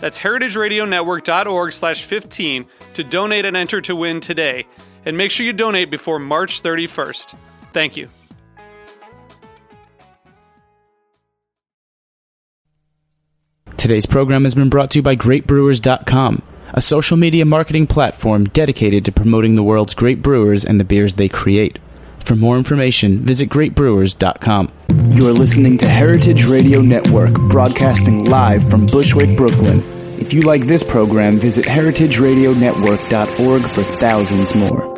That's heritageradionetwork.org/15 to donate and enter to win today. And make sure you donate before March 31st. Thank you. Today's program has been brought to you by GreatBrewers.com, a social media marketing platform dedicated to promoting the world's great brewers and the beers they create. For more information, visit GreatBrewers.com. You're listening to Heritage Radio Network, broadcasting live from Bushwick, Brooklyn. If you like this program, visit HeritageRadioNetwork.org for thousands more.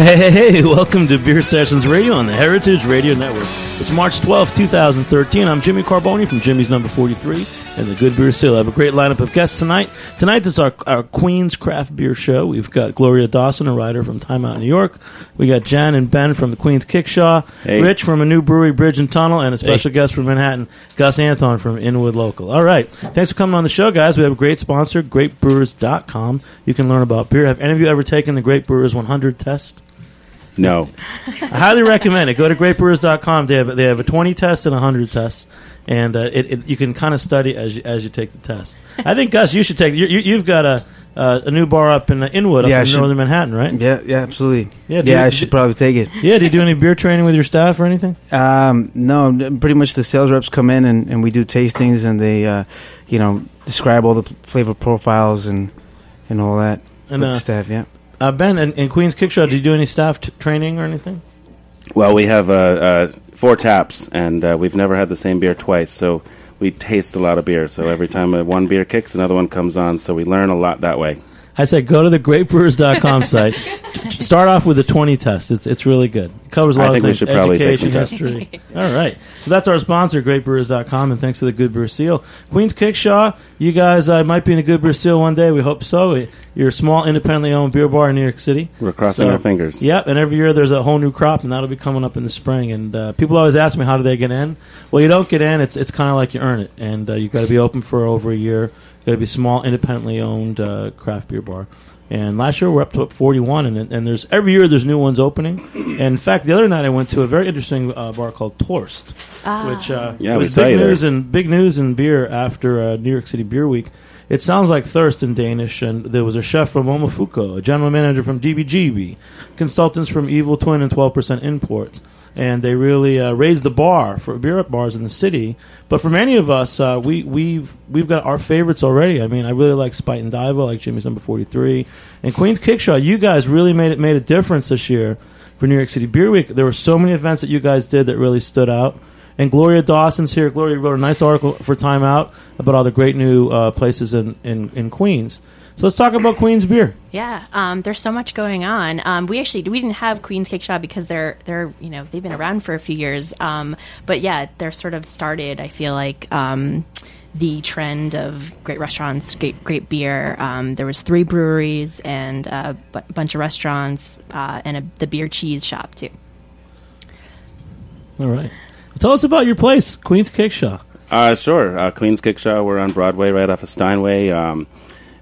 Hey, welcome to Beer Sessions Radio on the Heritage Radio Network. It's March 12, 2013. I'm Jimmy Carboni from Jimmy's Number 43 and the Good Beer Seal. I have a great lineup of guests tonight. Tonight is our Queens Craft Beer Show. We've got Gloria Dawson, a writer from Time Out New York. We got Jan and Ben from the Queens Kickshaw. Hey. Rich from a new brewery, Bridge and Tunnel, and a special guest from Manhattan, Gus Anton from Inwood Local. All right. Thanks for coming on the show, guys. We have a great sponsor, GreatBrewers.com. You can learn about beer. Have any of you ever taken the Great Brewers 100 test? No. I highly recommend it. Go to GreatBrewers.com. They have a 20 test and a 100 test, and you can kind of study as you take the test. I think, Gus, you should take it. You've got a new bar up in Inwood, northern Manhattan, right? Yeah, absolutely. I should probably take it. Yeah, do you do any beer training with your staff or anything? No, pretty much the sales reps come in, and we do tastings, and they describe all the flavor profiles and all that with the staff, yeah. Ben, in Queens Kickshaw, do you do any staff training or anything? Well, we have 4 taps, and we've never had the same beer twice, so we taste a lot of beer. So every time one beer kicks, another one comes on, so we learn a lot that way. I said go to the GreatBrewers.com site. Start off with the 20 test. It's really good. It covers a lot of things. Education, history. All right. So that's our sponsor, GreatBrewers.com, and thanks to the Good Brewer Seal. Queens Kickshaw, you guys might be in the Good Brewer Seal one day. We hope so. You're a small, independently owned beer bar in New York City. We're crossing our fingers. Yep, and every year there's a whole new crop, and that'll be coming up in the spring. And people always ask me, how do they get in? Well, you don't get in. It's kind of like you earn it, and you've got to be open for over a year. Got to be small, independently owned craft beer bar. And last year we're up to 41, and there's every year there's new ones opening. And in fact, the other night I went to a very interesting bar called Torst, which was big news in beer after New York City Beer Week. It sounds like thirst in Danish, and there was a chef from Momofuku, a general manager from DBGB, consultants from Evil Twin, and 12% imports. And they really raised the bar for beer bars in the city. But for many of us, we've got our favorites already. I mean, I really like Spite and Diva, like Jimmy's Number 43, and Queens Kickshaw. You guys really made a difference this year for New York City Beer Week. There were so many events that you guys did that really stood out. And Gloria Dawson's here. Gloria wrote a nice article for Time Out about all the great new places in Queens. So let's talk about Queens beer. Yeah, there's so much going on. We didn't have Queens Kickshaw because they've been around for a few years. But yeah, they're sort of started, I feel like, the trend of great restaurants, great beer. There was 3 breweries and a bunch of restaurants and the beer cheese shop too. All right. Tell us about your place, Queens Kickshaw. Sure. Queens Kickshaw, we're on Broadway right off of Steinway.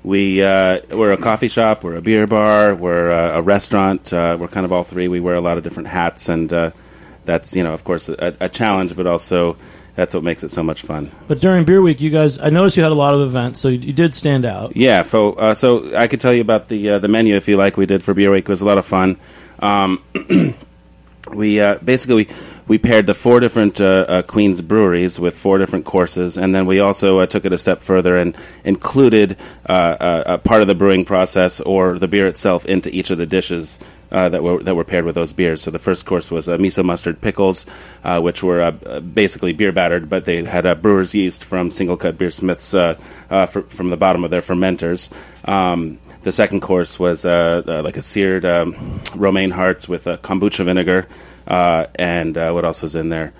We're a coffee shop, we're a beer bar, we're a restaurant. We're kind of all three. We wear a lot of different hats, and that's, of course, a challenge, but also that's what makes it so much fun. But during Beer Week, you guys, I noticed you had a lot of events, so you did stand out. Yeah, so I could tell you about the menu, if you like, we did for Beer Week. It was a lot of fun. We paired the four different Queens breweries with four different courses, and then we also took it a step further and included a part of the brewing process or the beer itself into each of the dishes that were paired with those beers. So the first course was miso mustard pickles, which were basically beer battered, but they had brewer's yeast from Single Cut Beersmiths from the bottom of their fermenters. The second course was like a seared romaine hearts with kombucha vinegar, and what else was in there?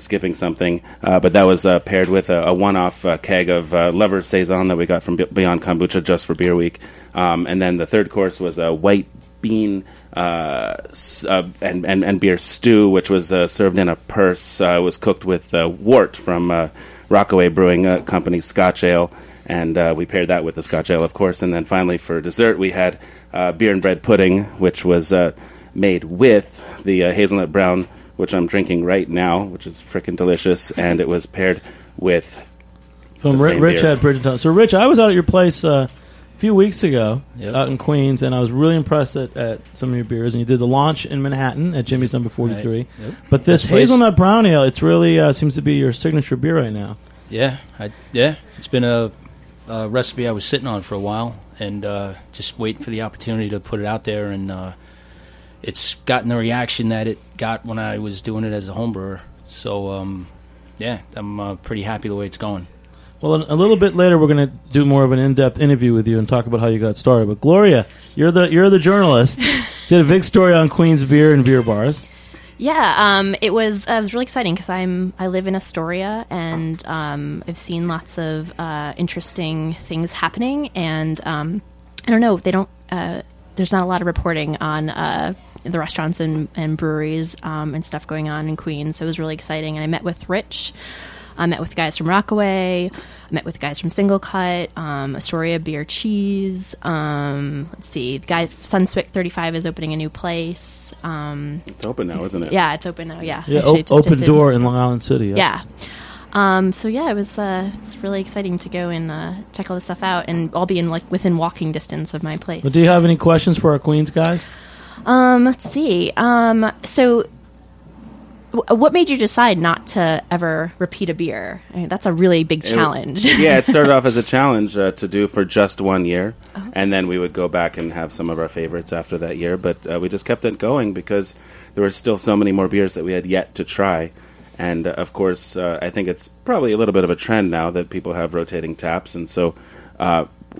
Skipping something, but that was paired with a one-off keg of Lover's Saison that we got from Beyond Kombucha just for Beer Week. And then the third course was a white bean and beer stew, which was served in a purse. It was cooked with wort from Rockaway Brewing Company Scotch Ale. And we paired that with the Scotch Ale, of course. And then finally, for dessert, we had beer and bread pudding, which was made with the Hazelnut Brown, which I'm drinking right now, which is frickin' delicious. And it was paired with Rich beer. Had Bridge and Tunnel. So, Rich, I was out at your place a few weeks ago, yep, out in Queens, and I was really impressed at some of your beers. And you did the launch in Manhattan at Jimmy's Number 43. Right. Yep. But this Hazelnut Brown Ale, it really seems to be your signature beer right now. Yeah. Yeah. It's been a recipe I was sitting on for a while, and just waiting for the opportunity to put it out there, and it's gotten the reaction that it got when I was doing it as a home brewer. So yeah, I'm pretty happy the way it's going. Well, a little bit later we're going to do more of an in-depth interview with you and talk about how you got started. But Gloria, you're the journalist. Did a big story on Queens beer and beer bars. Yeah, it was really exciting because I live in Astoria, and I've seen lots of interesting things happening, and I don't know, there's not a lot of reporting on the restaurants and breweries and stuff going on in Queens, so it was really exciting. And I met with Rich, I met with guys from Rockaway, I met with guys from Single Cut, Astoria Beer Cheese. Let's see, the guy Sunswick 35 is opening a new place. It's open now, isn't it? Yeah, it's open now. Yeah, open door in Long Island City. Yeah. So yeah, it was it's really exciting to go and check all this stuff out, and I'll be in like within walking distance of my place. Well, do you have any questions for our Queens guys? Let's see. So, what made you decide not to ever repeat a beer? I mean, that's a really big challenge. It started off as a challenge to do for just 1 year, and then we would go back and have some of our favorites after that year, but we just kept it going because there were still so many more beers that we had yet to try. And, of course, I think it's probably a little bit of a trend now that people have rotating taps, and so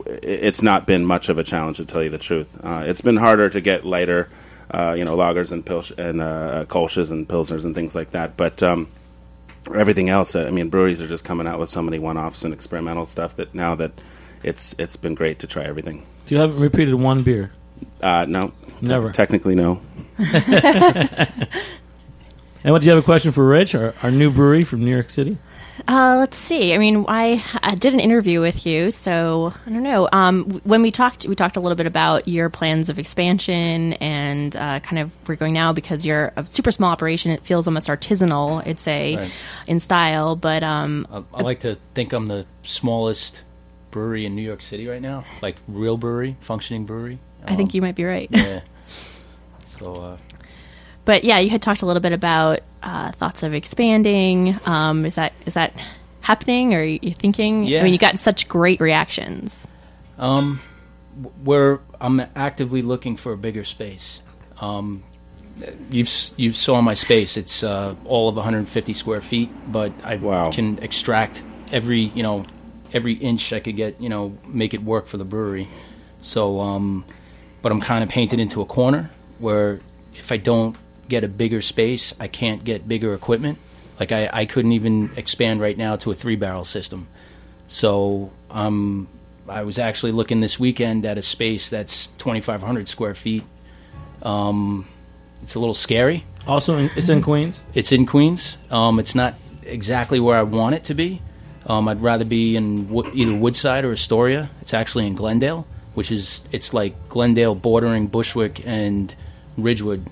it's not been much of a challenge, to tell you the truth. It's been harder to get lighter lagers and kolsches and pilsners and things like that. But everything else, I mean, breweries are just coming out with so many one-offs and experimental stuff that now that it's been great to try everything. So you haven't repeated one beer? No. Never. Technically, no. And what, do you have a question for Rich, our new brewery from New York City? Let's see. I mean, I did an interview with you, so I don't know. When we talked a little bit about your plans of expansion and kind of where you're going now, because you're a super small operation. It feels almost artisanal, I'd say, right, in style. But I like to think I'm the smallest brewery in New York City right now, like real brewery, functioning brewery. I think you might be right. Yeah. So. But yeah, you had talked a little bit about thoughts of expanding. Is that happening, or are you thinking? Yeah. I mean, you got such great reactions. I'm actively looking for a bigger space. You saw my space; it's all of 150 square feet, but I can extract every inch I could get. Make it work for the brewery. So, but I'm kind of painted into a corner where if I don't get a bigger space, I can't get bigger equipment. Like I couldn't even expand right now to a 3-barrel system. So I was actually looking this weekend at a space that's 2,500 square feet. It's a little scary. Also, it's in Queens? It's in Queens. It's not exactly where I want it to be. I'd rather be in either Woodside or Astoria. It's actually in Glendale, which is, it's like Glendale bordering Bushwick and Ridgewood.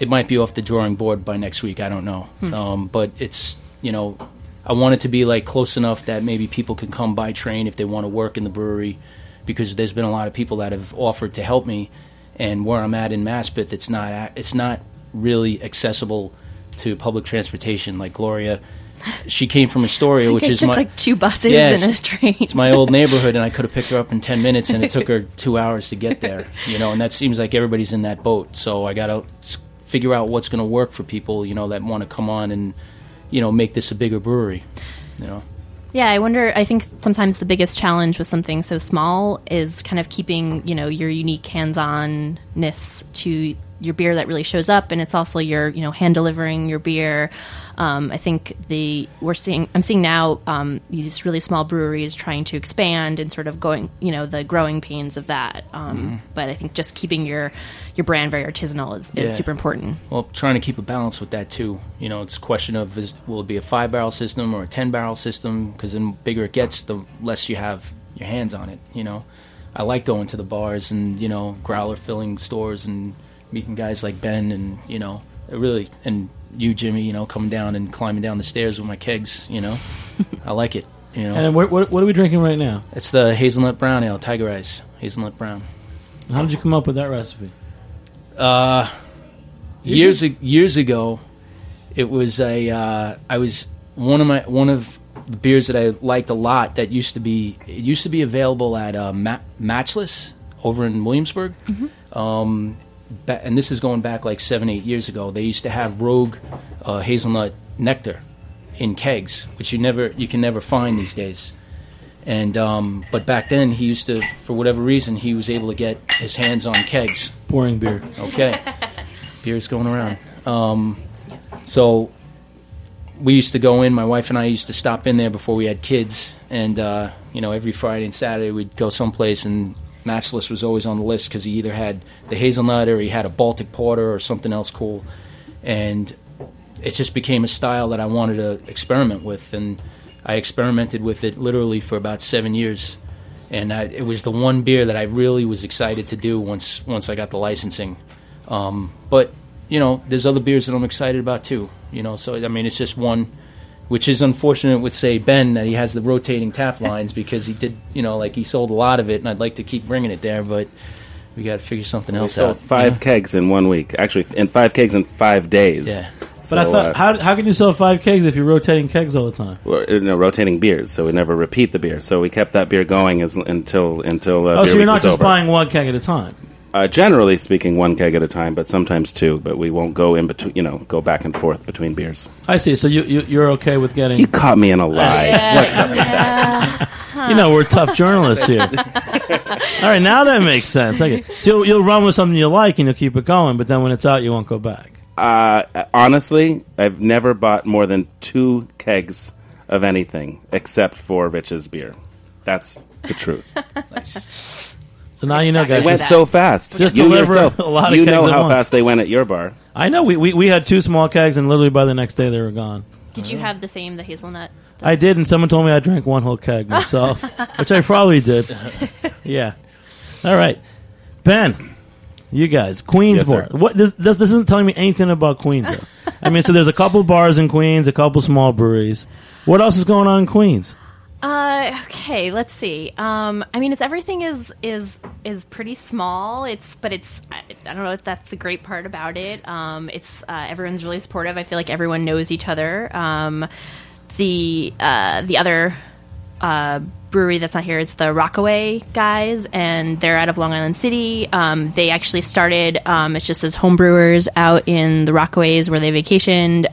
it might be off the drawing board by next week. I don't know. But it's, you know, I want it to be like close enough that maybe people can come by train if they want to work in the brewery, because there's been a lot of people that have offered to help me, and where I'm at in Maspeth, it's not really accessible to public transportation. Like Gloria, she came from Astoria, which is like two buses and a train. It's my old neighborhood, and I could have picked her up in 10 minutes, and it took her 2 hours to get there. You know, and that seems like everybody's in that boat. So I got to figure out what's going to work for people, you know, that want to come on and, you know, make this a bigger brewery, you know. Yeah, I wonder, I think sometimes the biggest challenge with something so small is kind of keeping, you know, your unique hands-on-ness to your beer that really shows up, and it's also your, you know, hand-delivering your beer. I think I'm seeing now these really small breweries trying to expand and sort of going, you know, the growing pains of that. But I think just keeping your brand very artisanal is super important. Well, trying to keep a balance with that too. You know, it's a question of will it be a 5-barrel system or a 10-barrel system? Because the bigger it gets, the less you have your hands on it. You know, I like going to the bars and, you know, growler filling stores and meeting guys like Ben and, you know, really, and you, Jimmy, you know, coming down and climbing down the stairs with my kegs, you know. I like it, you know. And what are we drinking right now? It's the Hazelnut Brown Ale, Tiger Eyes Hazelnut Brown. And how did you come up with that recipe? Years ago, it was one of the beers that I liked a lot that used to be available at Matchless over in Williamsburg. Mm-hmm. And this is going back like 7-8 years ago. They used to have rogue hazelnut nectar in kegs, which you can never find these days. And but back then he used to, for whatever reason, he was able to get his hands on kegs. Pouring beer. Okay, beer's going around. So we used to go in. My wife and I used to stop in there before we had kids, and you know, every Friday and Saturday we'd go someplace and. Matchless was always on the list because he either had the hazelnut or he had a Baltic Porter or something else cool, and it just became a style that I wanted to experiment with, and I experimented with it literally for about 7 years, and it was the one beer that I really was excited to do once I got the licensing. But you know, there's other beers that I'm excited about too, you know, so I mean it's just one. Which is unfortunate with, say, Ben, that he has the rotating tap lines, because he did, you know, like he sold a lot of it, and I'd like to keep bringing it there, but we got to figure something else out. We sold 5 kegs in 1 week, actually, and 5 kegs in 5 days. Yeah. So, but I thought, how can you sell 5 kegs if you're rotating kegs all the time? Well, you know, rotating beers, so we never repeat the beer. So we kept that beer going until. Oh, so you're not just buying one keg at a time. Generally speaking, one keg at a time, but sometimes two. But we won't go in between. You know, go back and forth between beers. I see. So you're okay with getting? You caught me in a lie. Yeah. What's up with that? You know, we're tough journalists here. All right, now that makes sense. Okay, so you'll run with something you like and you'll keep it going, but then when it's out, you won't go back. Honestly, I've never bought more than 2 kegs of anything except for Rich's beer. That's the truth. Nice. So now you know, guys. It went so fast. Just deliver a lot of kegs at once. You know how fast they went at your bar. I know. We had 2 small kegs, and literally by the next day they were gone. Did you have the hazelnut? I did, and someone told me I drank one whole keg myself, which I probably did. Yeah. All right. Ben, you guys, Queens bar. What, this isn't telling me anything about Queens. I mean, so there's a couple bars in Queens, a couple small breweries. What else is going on in Queens? Okay, let's see. I mean, everything is pretty small. I don't know if that's the great part about it. Everyone's really supportive. I feel like everyone knows each other. The other brewery that's not here is the Rockaway guys, and they're out of Long Island City. They actually started, it's just as homebrewers out in the Rockaways where they vacationed,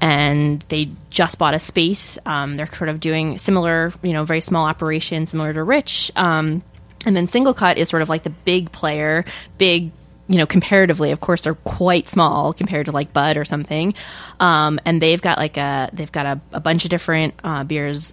and they just bought a space. They're sort of doing similar, you know, very small operation, similar to Rich. And then Single Cut is sort of like the big player, big, you know, comparatively, of course, they're quite small compared to like Bud or something. And they've got a bunch of different beers,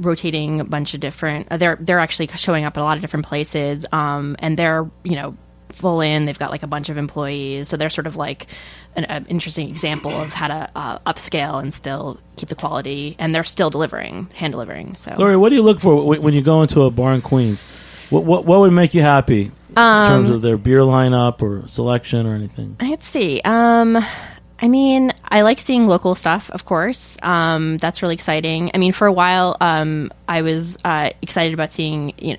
rotating a bunch of different. They're actually showing up at a lot of different places, and they're, you know, full in. They've got like a bunch of employees, so they're sort of like an interesting example of how to upscale and still keep the quality, and they're still delivering, hand delivering. So, Gloria, what do you look for when you go into a bar in Queens? What would make you happy in terms of their beer lineup or selection or anything? Let's see. I mean, I like seeing local stuff, of course. That's really exciting. I mean, for a while, I was excited about seeing, you know,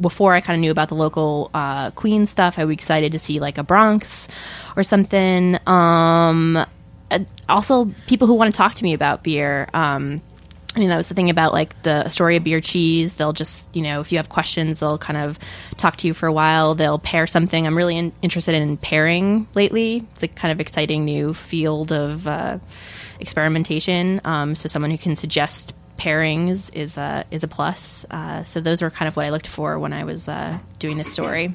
before I kind of knew about the local Queens stuff, I was excited to see like a Bronx or something. Also, people who want to talk to me about beer. I mean, that was the thing about like the Astoria Beer Cheese. They'll just, you know, if you have questions, they'll kind of talk to you for a while. They'll pair something. I'm really interested in pairing lately. It's a kind of exciting new field of experimentation. So someone who can suggest pairings is a plus. So those were kind of what I looked for when I was doing this story.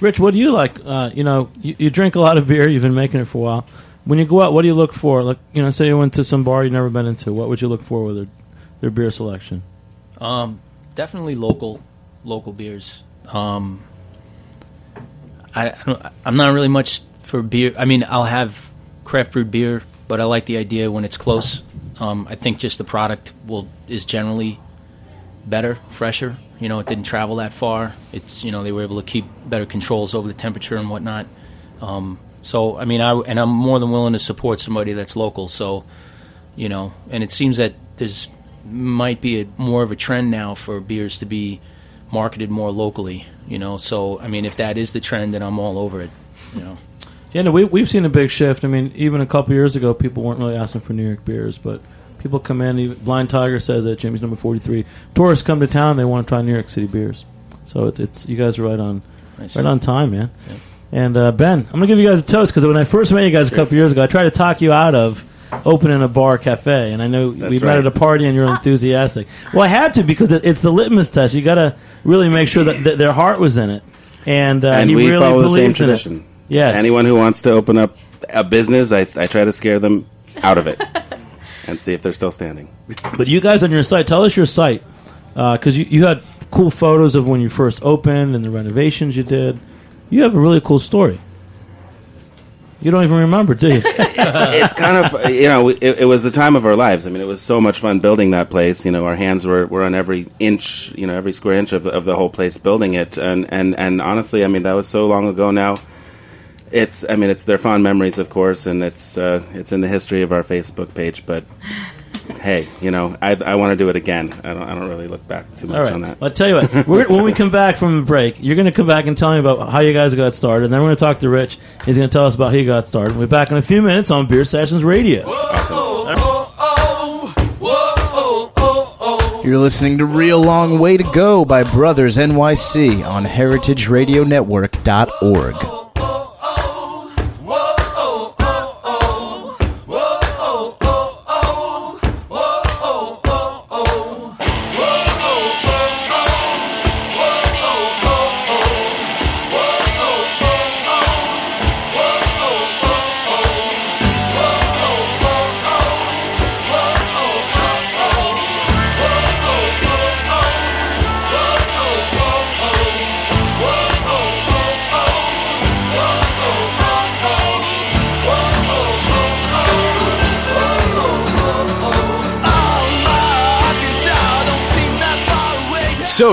Rich, what do you like? You know, you drink a lot of beer. You've been making it for a while. When you go out, what do you look for? Like, you know, say you went to some bar you've never been into. What would you look for with their beer selection? Definitely local beers. I'm not really much for beer. I mean, I'll have craft brewed beer, but I like the idea when it's close. I think just the product is generally better, fresher. You know, it didn't travel that far. It's, you know, they were able to keep better controls over the temperature and whatnot. So, I mean, I'm more than willing to support somebody that's local. So, you know, and it seems that there's might be more of a trend now for beers to be marketed more locally, you know. So, I mean, if that is the trend, then I'm all over it, you know. Yeah, no, we've seen a big shift. I mean, even a couple years ago, people weren't really asking for New York beers, but people come in. Even Blind Tiger says that Jimmy's number 43. Tourists come to town, they want to try New York City beers. So it's you guys are right on time, man. Yeah. And Ben, I'm going to give you guys a toast because when I first met you guys a couple years ago, I tried to talk you out of opening a bar cafe, and I know we met at a party and you're enthusiastic. Well, I had to because it's the litmus test. You got to really make sure that their heart was in it, and you we really follow the same tradition. Yes. Anyone who wants to open up a business, I try to scare them out of it and see if they're still standing. But you guys on your site, tell us your site because you had cool photos of when you first opened and the renovations you did. You have a really cool story. You don't even remember, do you? It's kind of, you know, it was the time of our lives. I mean, it was so much fun building that place. You know, our hands were on every inch, you know, every square inch of the whole place building it. And honestly, I mean, that was so long ago now. It's their fond memories, of course, and it's in the history of our Facebook page. But hey, you know, I want to do it again. I don't really look back too much on that. I'll tell you what. When we come back from the break, you're going to come back and tell me about how you guys got started, and then we're going to talk to Rich. He's going to tell us about how you got started. We'll be back in a few minutes on Beer Sessions Radio. Whoa, awesome. You're listening to Real Long Way to Go by Brothers NYC on heritageradionetwork.org. So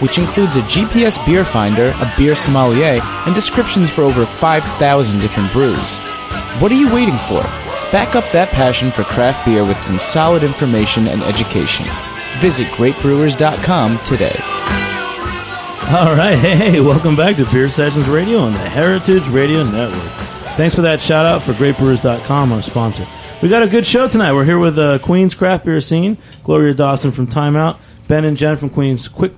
which includes a GPS beer finder, a beer sommelier, and descriptions for over 5,000 different brews. What are you waiting for? Back up that passion for craft beer with some solid information and education. Visit GreatBrewers.com today. All right, hey, welcome back to Beer Sessions Radio on the Heritage Radio Network. Thanks for that shout-out for GreatBrewers.com, our sponsor. We got a good show tonight. We're here with the Queens Craft Beer Scene, Gloria Dawson from Time Out, Ben and Jen from Queens Kickshaw,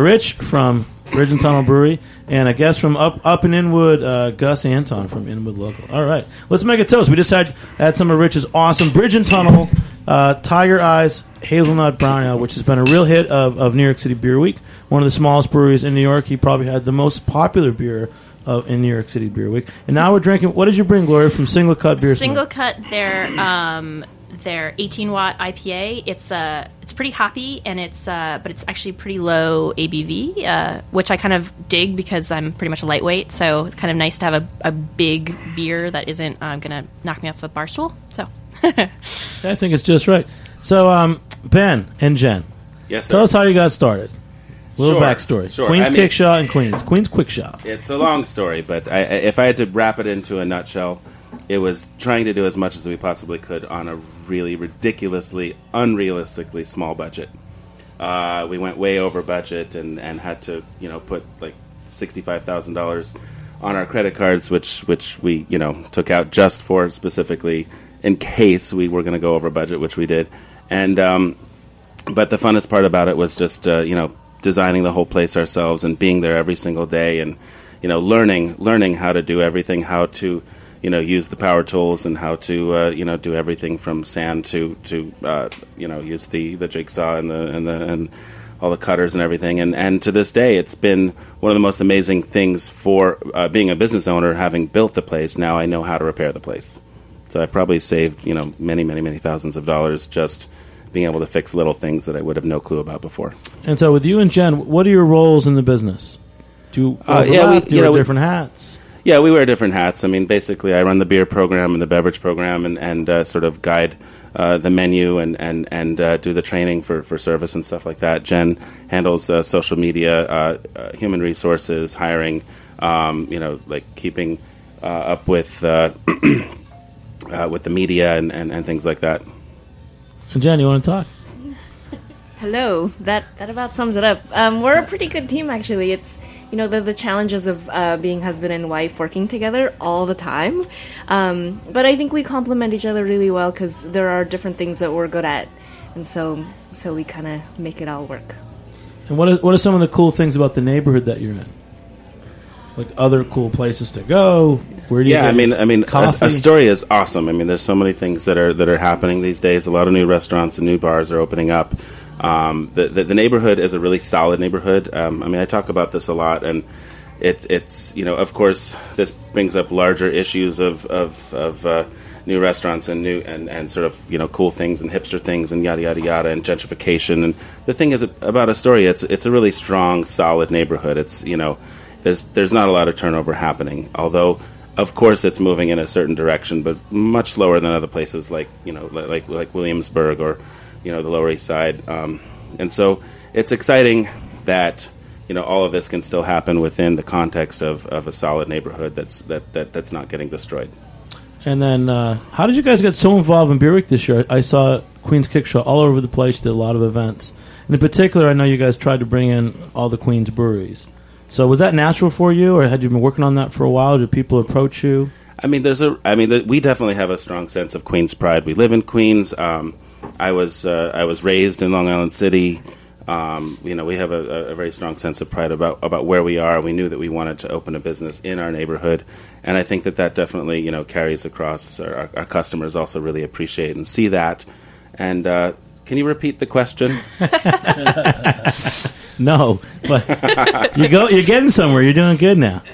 Rich from Bridge and Tunnel Brewery, and a guest from up in Inwood, Gus Anton from Inwood Local. All right, let's make a toast. We just had some of Rich's awesome Bridge and Tunnel Tiger Eyes Hazelnut Brown Ale, which has been a real hit of New York City Beer Week. One of the smallest breweries in New York. He probably had the most popular beer in New York City Beer Week. And now we're drinking... What did you bring, Gloria, from Single Cut Beersmiths? Single Cut, their 18 watt IPA. It's pretty hoppy, and but it's actually pretty low ABV, which I kind of dig because I'm pretty much a lightweight. So it's kind of nice to have a big beer that isn't going to knock me off the bar stool. So... I think it's just right. So, Ben and Jen, yes, sir. Tell us how you got started. A little backstory. Sure. Queens Kickshaw and Queens. Queens Quickshaw. It's a long story, but if I had to wrap it into a nutshell, it was trying to do as much as we possibly could on a really ridiculously, unrealistically small budget. We went way over budget and had to, put like $65,000 on our credit cards, which we, took out just for specifically in case we were going to go over budget, which we did. And but the funnest part about it was just designing the whole place ourselves and being there every single day, and learning how to do everything, how to use the power tools, and how to do everything from sand to use the jigsaw and all the cutters and everything. And to this day, it's been one of the most amazing things for being a business owner, having built the place. Now I know how to repair the place. So I probably saved, many, many, many thousands of dollars just being able to fix little things that I would have no clue about before. And so with you and Jen, what are your roles in the business? Do you overlap? Do you wear different hats? Yeah, we wear different hats. I mean, basically, I run the beer program and the beverage program and sort of guide the menu and do the training for service and stuff like that. Jen handles social media, human resources, hiring, like keeping up with... with the media and things like that. And Jen, you want to talk? Hello. That about sums it up. We're a pretty good team, actually. It's the challenges of being husband and wife working together all the time. But I think we complement each other really well because there are different things that we're good at, and so we kind of make it all work. And what are some of the cool things about the neighborhood that you're in? Like other cool places to go. Where do you get coffee? Astoria is awesome. I mean, there's so many things that are happening these days. A lot of new restaurants and new bars are opening up. The neighborhood is a really solid neighborhood. I talk about this a lot, and it's of course this brings up larger issues of new restaurants and new and sort of cool things and hipster things and yada yada yada and gentrification. And the thing is about Astoria, it's a really strong, solid neighborhood. It's There's not a lot of turnover happening, although of course it's moving in a certain direction, but much slower than other places like Williamsburg or the Lower East Side. And so it's exciting that all of this can still happen within the context of a solid neighborhood that's not getting destroyed. And then, how did you guys get so involved in Beer Week this year? I saw Queens Kickshaw all over the place. Did a lot of events, and in particular, I know you guys tried to bring in all the Queens breweries. So was that natural for you, or had you been working on that for a while? Did people approach you? We definitely have a strong sense of Queens pride. We live in Queens. I was raised in Long Island City. We have a very strong sense of pride about where we are. We knew that we wanted to open a business in our neighborhood, and I think that definitely carries across. Our customers also really appreciate and see that. And can you repeat the question? No, but you're getting somewhere. You're doing good now.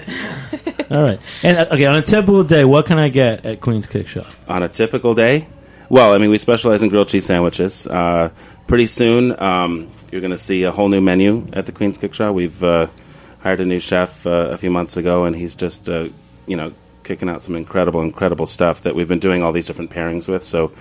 All right. And okay, on a typical day, what can I get at Queens Kickshaw? On a typical day? Well, we specialize in grilled cheese sandwiches. Pretty soon, you're going to see a whole new menu at the Queens Kickshaw. We've hired a new chef a few months ago, and he's just, kicking out some incredible, incredible stuff that we've been doing all these different pairings with. So,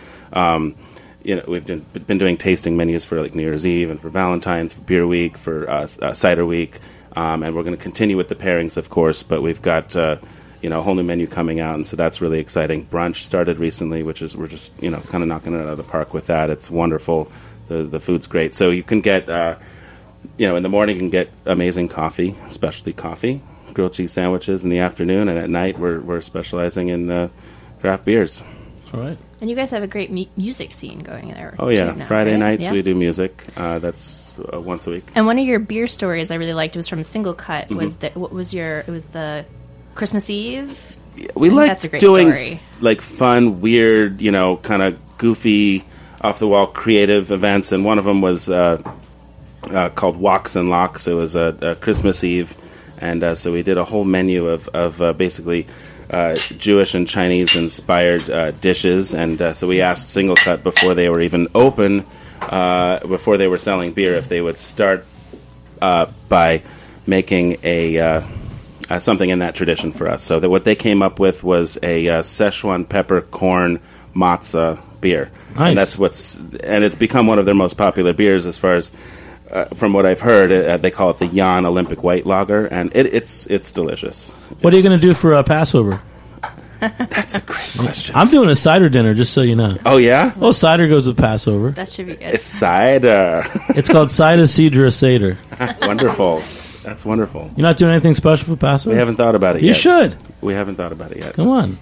we've been doing tasting menus for like New Year's Eve and for Valentine's, for Beer Week, for Cider Week, and we're going to continue with the pairings, of course. But we've got a whole new menu coming out, and so that's really exciting. Brunch started recently, which is we're just kind of knocking it out of the park with that. It's wonderful. The food's great, so you can get in the morning you can get amazing coffee, specialty coffee, grilled cheese sandwiches in the afternoon, and at night we're specializing in craft beers. All right. And you guys have a great music scene going there. Oh, yeah. Now, Friday nights, yeah. We do music. That's once a week. And one of your beer stories I really liked was from Single Cut. Mm-hmm. It was the Christmas Eve? Yeah, we like doing fun, weird, kind of goofy off-the-wall creative events, and one of them was called Walks and Locks. It was Christmas Eve, and so we did a whole menu of basically Jewish and Chinese-inspired dishes, and so we asked Single Cut before they were even open, before they were selling beer, if they would start by making a something in that tradition for us. So that what they came up with was a Szechuan peppercorn matzah beer. Nice. And it's become one of their most popular beers as far as from what I've heard. They call it the Yan Olympic White Lager, and it's delicious. What are you going to do for Passover? That's a great question. I'm doing a cider dinner, just so you know. Oh, yeah? Oh, cider goes with Passover. That should be good. It's cider. It's called Cider Sidra Seder. Wonderful. That's wonderful. You're not doing anything special for Passover? We haven't thought about it yet. You should. We haven't thought about it yet. Come on.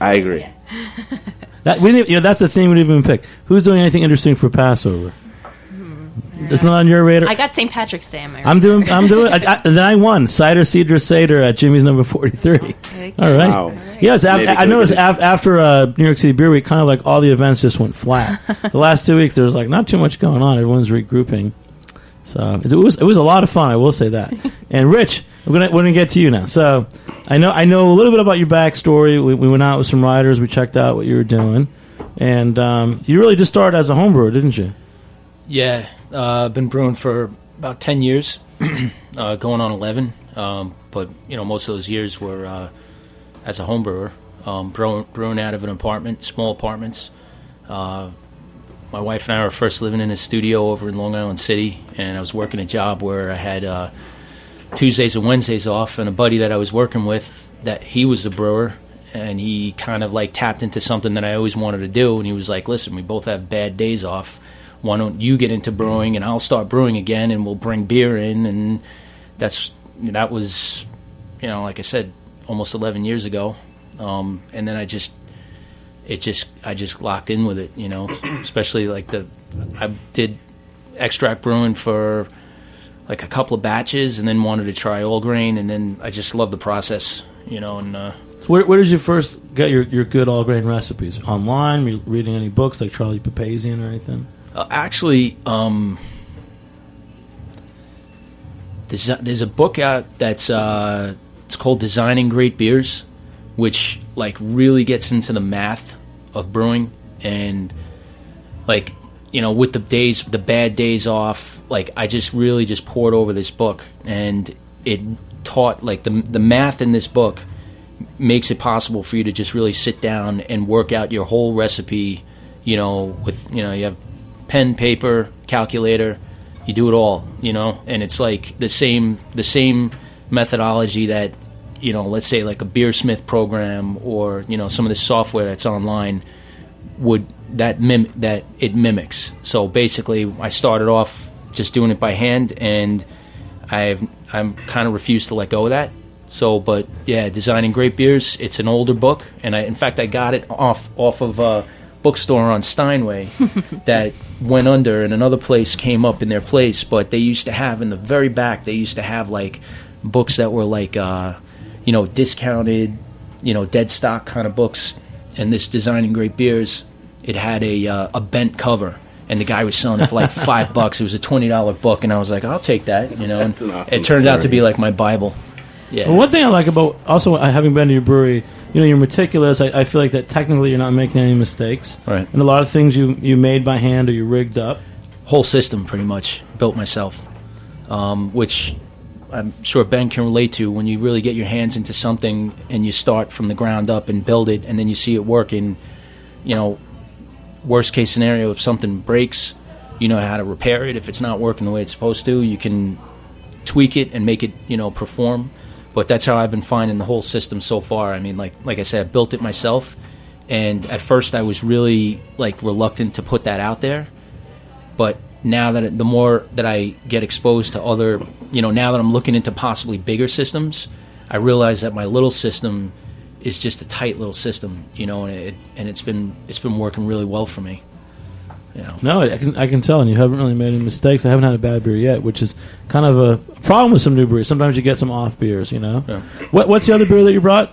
I agree. That's the thing we didn't even pick. Who's doing anything interesting for Passover? It's not on your radar. I got St. Patrick's Day on my radar. I'm doing. Then I won Cider Cedar Seder at Jimmy's number 43. Okay. All right. Wow. Yes, I noticed after New York City Beer Week, kind of like all the events just went flat. The last 2 weeks, there was like not too much going on. Everyone's regrouping. So it was a lot of fun. I will say that. And Rich, we're gonna get to you now. So I know a little bit about your backstory. We went out with some riders. We checked out what you were doing, and you really just started as a homebrewer, didn't you? Yeah. Been brewing for about 10 years, going on 11. But most of those years were as a home brewer, brewing out of an apartment, small apartments. My wife and I were first living in a studio over in Long Island City, and I was working a job where I had Tuesdays and Wednesdays off. And a buddy that I was working with, that he was a brewer, and he kind of like tapped into something that I always wanted to do. And he was like, "Listen, we both have bad days off. Why don't you get into brewing, and I'll start brewing again, and we'll bring beer in." And that was, like I said, almost 11 years ago. And then I just locked in with it, especially I did extract brewing for like a couple of batches, and then wanted to try all grain. And then I just loved the process, and, where did you first get your good all grain recipes? Online? Were you reading any books like Charlie Papazian or anything? Actually, there's a book out that's it's called Designing Great Beers, which really gets into the math of brewing, and with the bad days off, I just really just poured over this book, and it taught the math in this book makes it possible for you to just really sit down and work out your whole recipe, you have pen, paper, calculator, you do it all, and it's the same methodology that, let's say a Beersmith program or, some of the software that's online mimics. So basically I started off just doing it by hand, and I'm kind of refused to let go of that. So, but yeah, Designing Great Beers, it's an older book, and in fact I got it off of bookstore on Steinway that went under, and another place came up in their place. But they used to have in the very back, they used to have books that were discounted, dead stock kind of books. And this Designing Great Beers, it had a bent cover, and the guy was selling it for $5. It was a $20 book, and I was like, I'll take that, And that's an awesome it turned story. Out to be my Bible. Yeah. Well, one thing I like about also having been to your brewery, you're meticulous. I feel like that technically you're not making any mistakes. Right. And a lot of things you made by hand or you rigged up. Whole system pretty much built myself, which I'm sure Ben can relate to. When you really get your hands into something and you start from the ground up and build it, and then you see it working, worst case scenario, if something breaks, you know how to repair it. If it's not working the way it's supposed to, you can tweak it and make it, perform. But that's how I've been finding the whole system so far. I mean, like I said, I built it myself, and at first I was really reluctant to put that out there. But now that the more that I get exposed to other, now that I'm looking into possibly bigger systems, I realize that my little system is just a tight little system, and it's been working really well for me. No, I can tell, and you haven't really made any mistakes. I haven't had a bad beer yet, which is kind of a problem with some new breweries. Sometimes you get some off beers. Yeah. What's the other beer that you brought?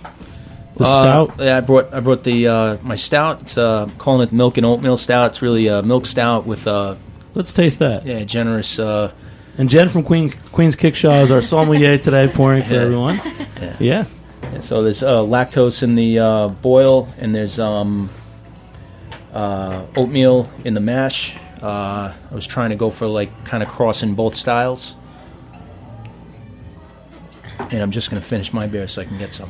The stout? Yeah, I brought the my stout. It's calling it milk and oatmeal stout. It's really a milk stout with... Let's taste that. Yeah, generous... and Jen from Queens Kickshaw is our sommelier today, pouring for everyone. Yeah. Yeah. So there's lactose in the boil, and there's oatmeal in the mash. I was trying to go for like kind of crossing both styles. And I'm just going to finish my beer so I can get some.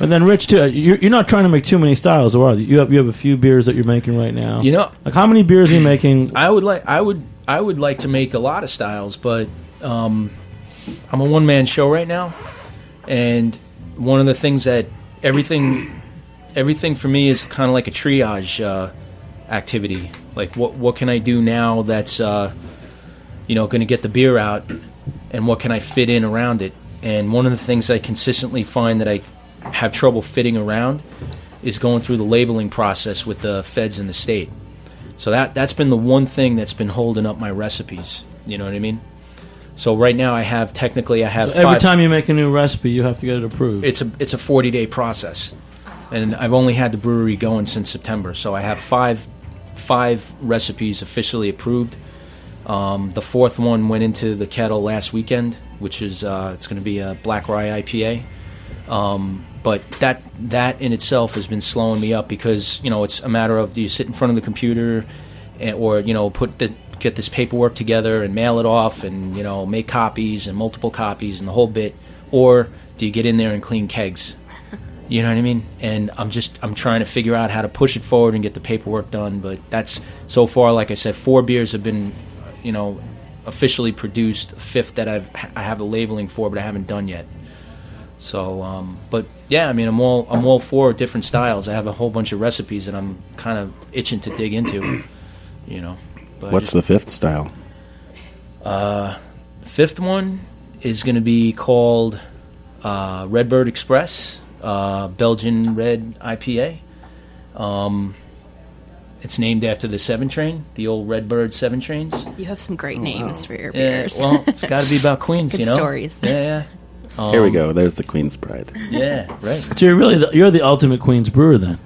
And then, Rich, too, you're not trying to make too many styles, or are you? You have a few beers that you're making right now. You know, like how many beers are you making? I would like to make a lot of styles, but I'm a one-man show right now, and one of the things that everything for me is kind of like a triage activity. Like, what can I do now that's going to get the beer out, and what can I fit in around it? And one of the things I consistently find that I have trouble fitting around is going through the labeling process with the feds in the state. So that's been the one thing that's been holding up my recipes. You know what I mean? So right now I have so every time you make a new recipe, you have to get it approved. It's a 40-day process, and I've only had the brewery going since September. So I have five recipes officially approved. The fourth one went into the kettle last weekend, which is it's going to be a black rye IPA. But that in itself has been slowing me up because, you know, it's a matter of do you sit in front of the computer or, you know, get this paperwork together and mail it off and, you know, make copies and multiple copies and the whole bit, or do you get in there and clean kegs? You know what I mean? And I'm trying to figure out how to push it forward and get the paperwork done. But that's so far, like I said, 4 beers have been, you know, officially produced, a fifth that I have the labeling for, but I haven't done yet. So, but yeah, I mean, I'm all for different styles. I have a whole bunch of recipes that I'm kind of itching to dig into, you know. But what's the fifth style? The fifth one is going to be called Redbird Express, Belgian Red IPA. It's named after the 7 train, the old Redbird 7 trains. You have some great names for your beers. Yeah, well, it's got to be about Queens, you know. Good stories. Yeah. Here we go. There's the Queen's Pride. Yeah, right. So you're the ultimate Queens brewer then,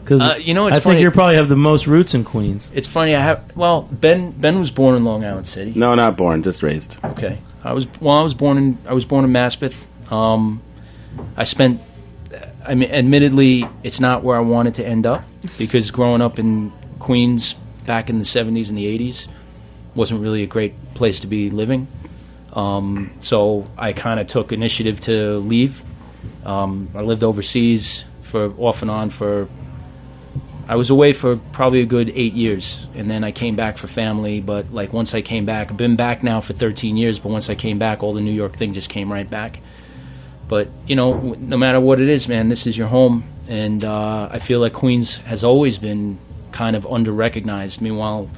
because I think you probably have the most roots in Queens. It's funny. Ben was born in Long Island City. No, not born, just raised. Okay. I was born in Maspeth. Admittedly, it's not where I wanted to end up because growing up in Queens back in the 70s and the 80s wasn't really a great place to be living. So I kind of took initiative to leave. I lived overseas I was away for probably a good 8 years, and then I came back for family. But like once I came back, I've been back now for 13 years, but once I came back, all the New York thing just came right back. But, you know, no matter what it is, man, this is your home. And I feel like Queens has always been kind of under-recognized. Meanwhile,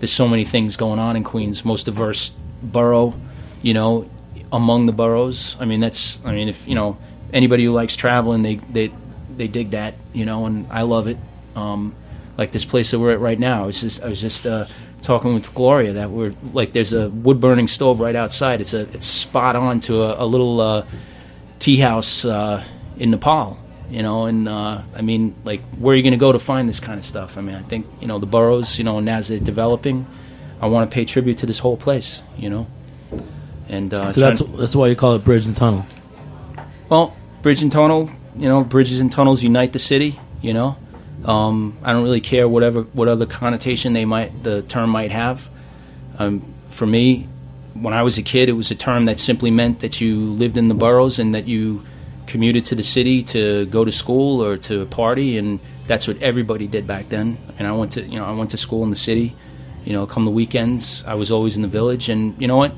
there's so many things going on in Queens, most diverse borough. You know, among the boroughs. I mean, if you know anybody who likes traveling, they dig that. You know, and I love it. Like this place that we're at right now. I was just talking with Gloria that we're like there's a wood burning stove right outside. It's spot on to a little tea house in Nepal. You know, and I mean, like where are you going to go to find this kind of stuff? I mean, I think you know the boroughs. You know, and as they're developing, I want to pay tribute to this whole place. You know. And, so that's why you call it Bridge and Tunnel. Well, Bridge and Tunnel, you know, bridges and tunnels unite the city, you know. I don't really care what other connotation the term might have. For me, when I was a kid, it was a term that simply meant that you lived in the boroughs and that you commuted to the city to go to school or to a party, and that's what everybody did back then. And I went to school in the city. You know, come the weekends, I was always in the village, and you know what?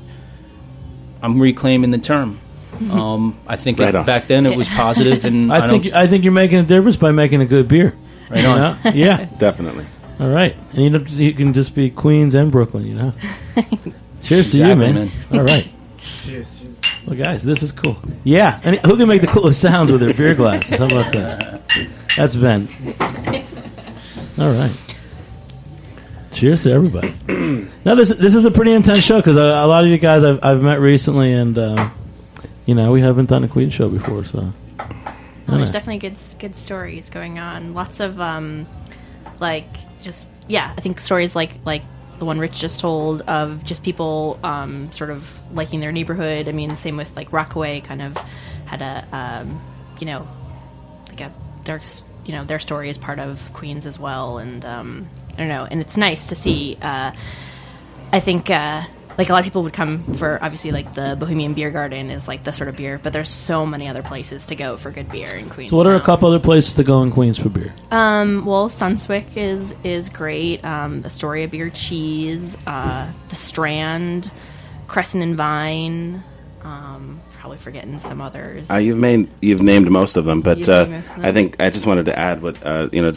I'm reclaiming the term. I think back then it was positive, and I think you're making a difference by making a good beer. Right on. You know? Yeah, definitely. All right, and you can just be Queens and Brooklyn. You know. Cheers to you, man. All right. Cheers. Well, guys, this is cool. Yeah, and who can make the coolest sounds with their beer glasses? How about that? That's Ben. All right. Cheers to everybody. Now, this is a pretty intense show because a lot of you guys I've met recently, and, you know, we haven't done a Queen show before, so Well, there's definitely good stories going on. Lots of I think stories like the one Rich just told of just people sort of liking their neighborhood. I mean, same with like Rockaway kind of had a their story is part of Queens as well, and I don't know. And it's nice to see. I think like a lot of people would come for obviously like the Bohemian Beer Garden is like the sort of beer, but there's so many other places to go for good beer in Queens. So what are a couple other places to go in Queens for beer? Well, Sunswick is great. Astoria Beer Cheese, the Strand, Crescent and Vine. Probably forgetting some others. You've named most of them, but I think I just wanted to add what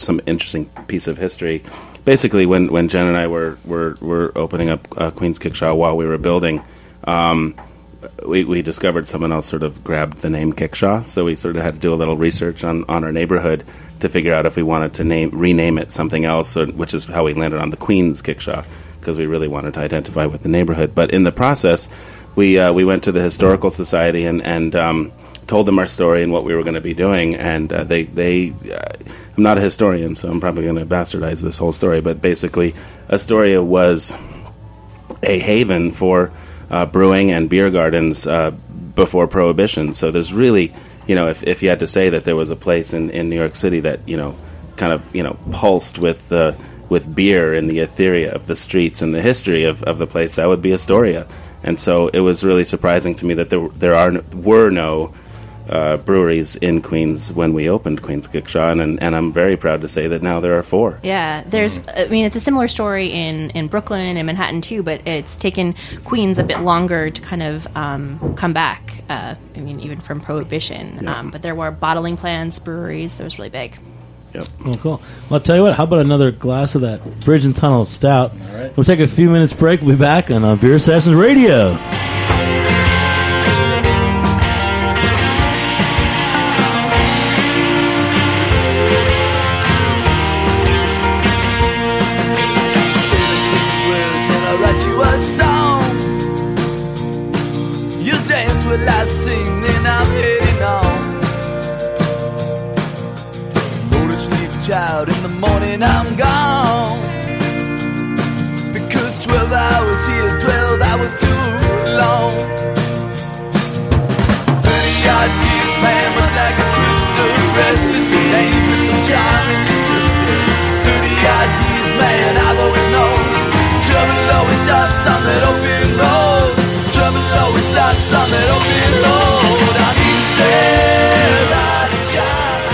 some interesting piece of history. Basically, when Jen and I were opening up Queens Kickshaw while we were building, we discovered someone else sort of grabbed the name Kickshaw, so we sort of had to do a little research on our neighborhood to figure out if we wanted to rename it something else, which is how we landed on the Queens Kickshaw, because we really wanted to identify with the neighborhood. But in the process, we went to the Historical Society and told them our story and what we were going to be doing, and they I'm not a historian, so I'm probably going to bastardize this whole story, but basically Astoria was a haven for brewing and beer gardens before Prohibition. So there's really, if you had to say that there was a place in New York City that, kind of, pulsed with beer and the etheria of the streets and the history of the place, that would be Astoria. And so it was really surprising to me that there were no breweries in Queens when we opened Queens Kickshaw, and I'm very proud to say that now there are 4. Yeah, there's. I mean, it's a similar story in Brooklyn and Manhattan too, but it's taken Queens a bit longer to kind of come back. Even from Prohibition, yeah. But there were bottling plants, breweries. That was really big. Yep. Oh, cool. Well, I'll tell you what, how about another glass of that Bridge and Tunnel Stout? All right. We'll take a few minutes break. We'll be back on Beer Sessions Radio.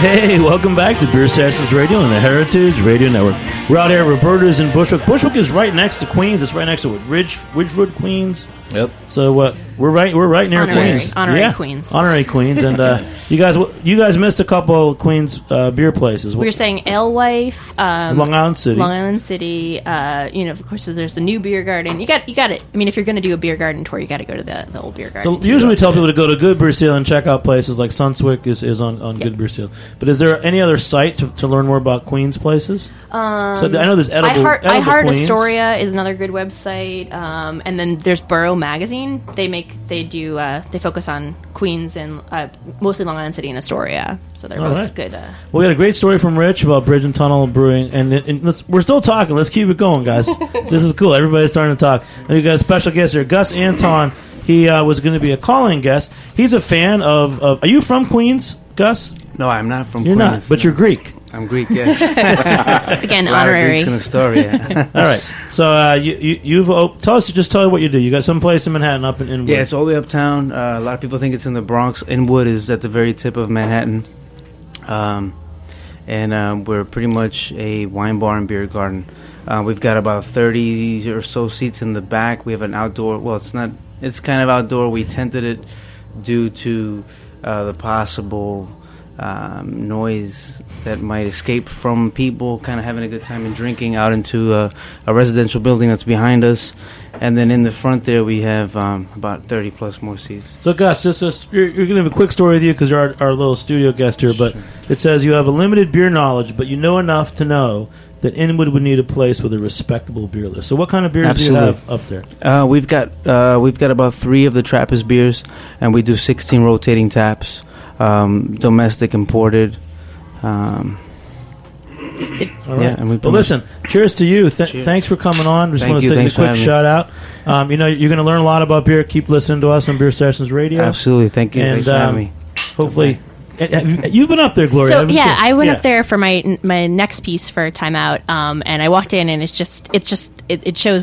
Hey, welcome back to Beer Sessions Radio and the Heritage Radio Network. We're out here at Roberta's in Bushwick. Bushwick is right next to Queens. It's right next to Ridgewood, Queens. Yep. So we're right near Queens. Honorary Queens. And you guys missed a couple of Queens beer places. We were saying Alewife, Long Island City. Of course, there's the new beer garden. You got it. I mean, if you're going to do a beer garden tour, you got to go to the old beer garden. So usually we tell people to go to Good Beer Seal and check out places like Sunswick is on Good Beer Seal. But is there any other site to learn more about Queens places? So I know there's I Heart Astoria is another good website, and then there's Borough magazine. They focus on Queens and mostly Long Island City and Astoria. So they're both good. Well, we had a great story from Rich about Bridge and Tunnel Brewing, and we're still talking. Let's keep it going, guys. This is cool. Everybody's starting to talk. And we got a special guest here, Gus Anton. He was going to be a call-in guest. He's a fan of. Are you from Queens, Gus? No, I'm not from Queens. You're not, but you're Greek. I'm Greek, yes. Again, honorary. Greeks in Astoria. All right. So tell us what you do. You got some place in Manhattan up in Inwood. Yeah, it's all the way uptown. A lot of people think it's in the Bronx. Inwood is at the very tip of Manhattan. We're pretty much a wine bar and beer garden. We've got about 30 or so seats in the back. We have an outdoor. Well, it's kind of outdoor. We tented it due to the possible noise that might escape from people kind of having a good time and drinking out into a residential building that's behind us. And then in the front there, we have about 30 plus more seats. So, Gus, you're going to have a quick story with you because you're our little studio guest here. But sure. It says you have a limited beer knowledge, but you know enough to know that Inwood would need a place with a respectable beer list. So what kind of beers do you have up there? We've got about 3 of the Trappist beers, and we do 16 rotating taps. domestic imported. All right. Yeah, and well, listen, cheers to you. Cheers. Thanks for coming on. Just want to say a quick shout out. You know, you're going to learn a lot about beer. Keep listening to us on Beer Sessions Radio. Absolutely. Thank you. And, thanks for having me. Hopefully. You've been up there, Gloria. So, yeah, I went up there for my next piece for Time Out, and I walked in, and it shows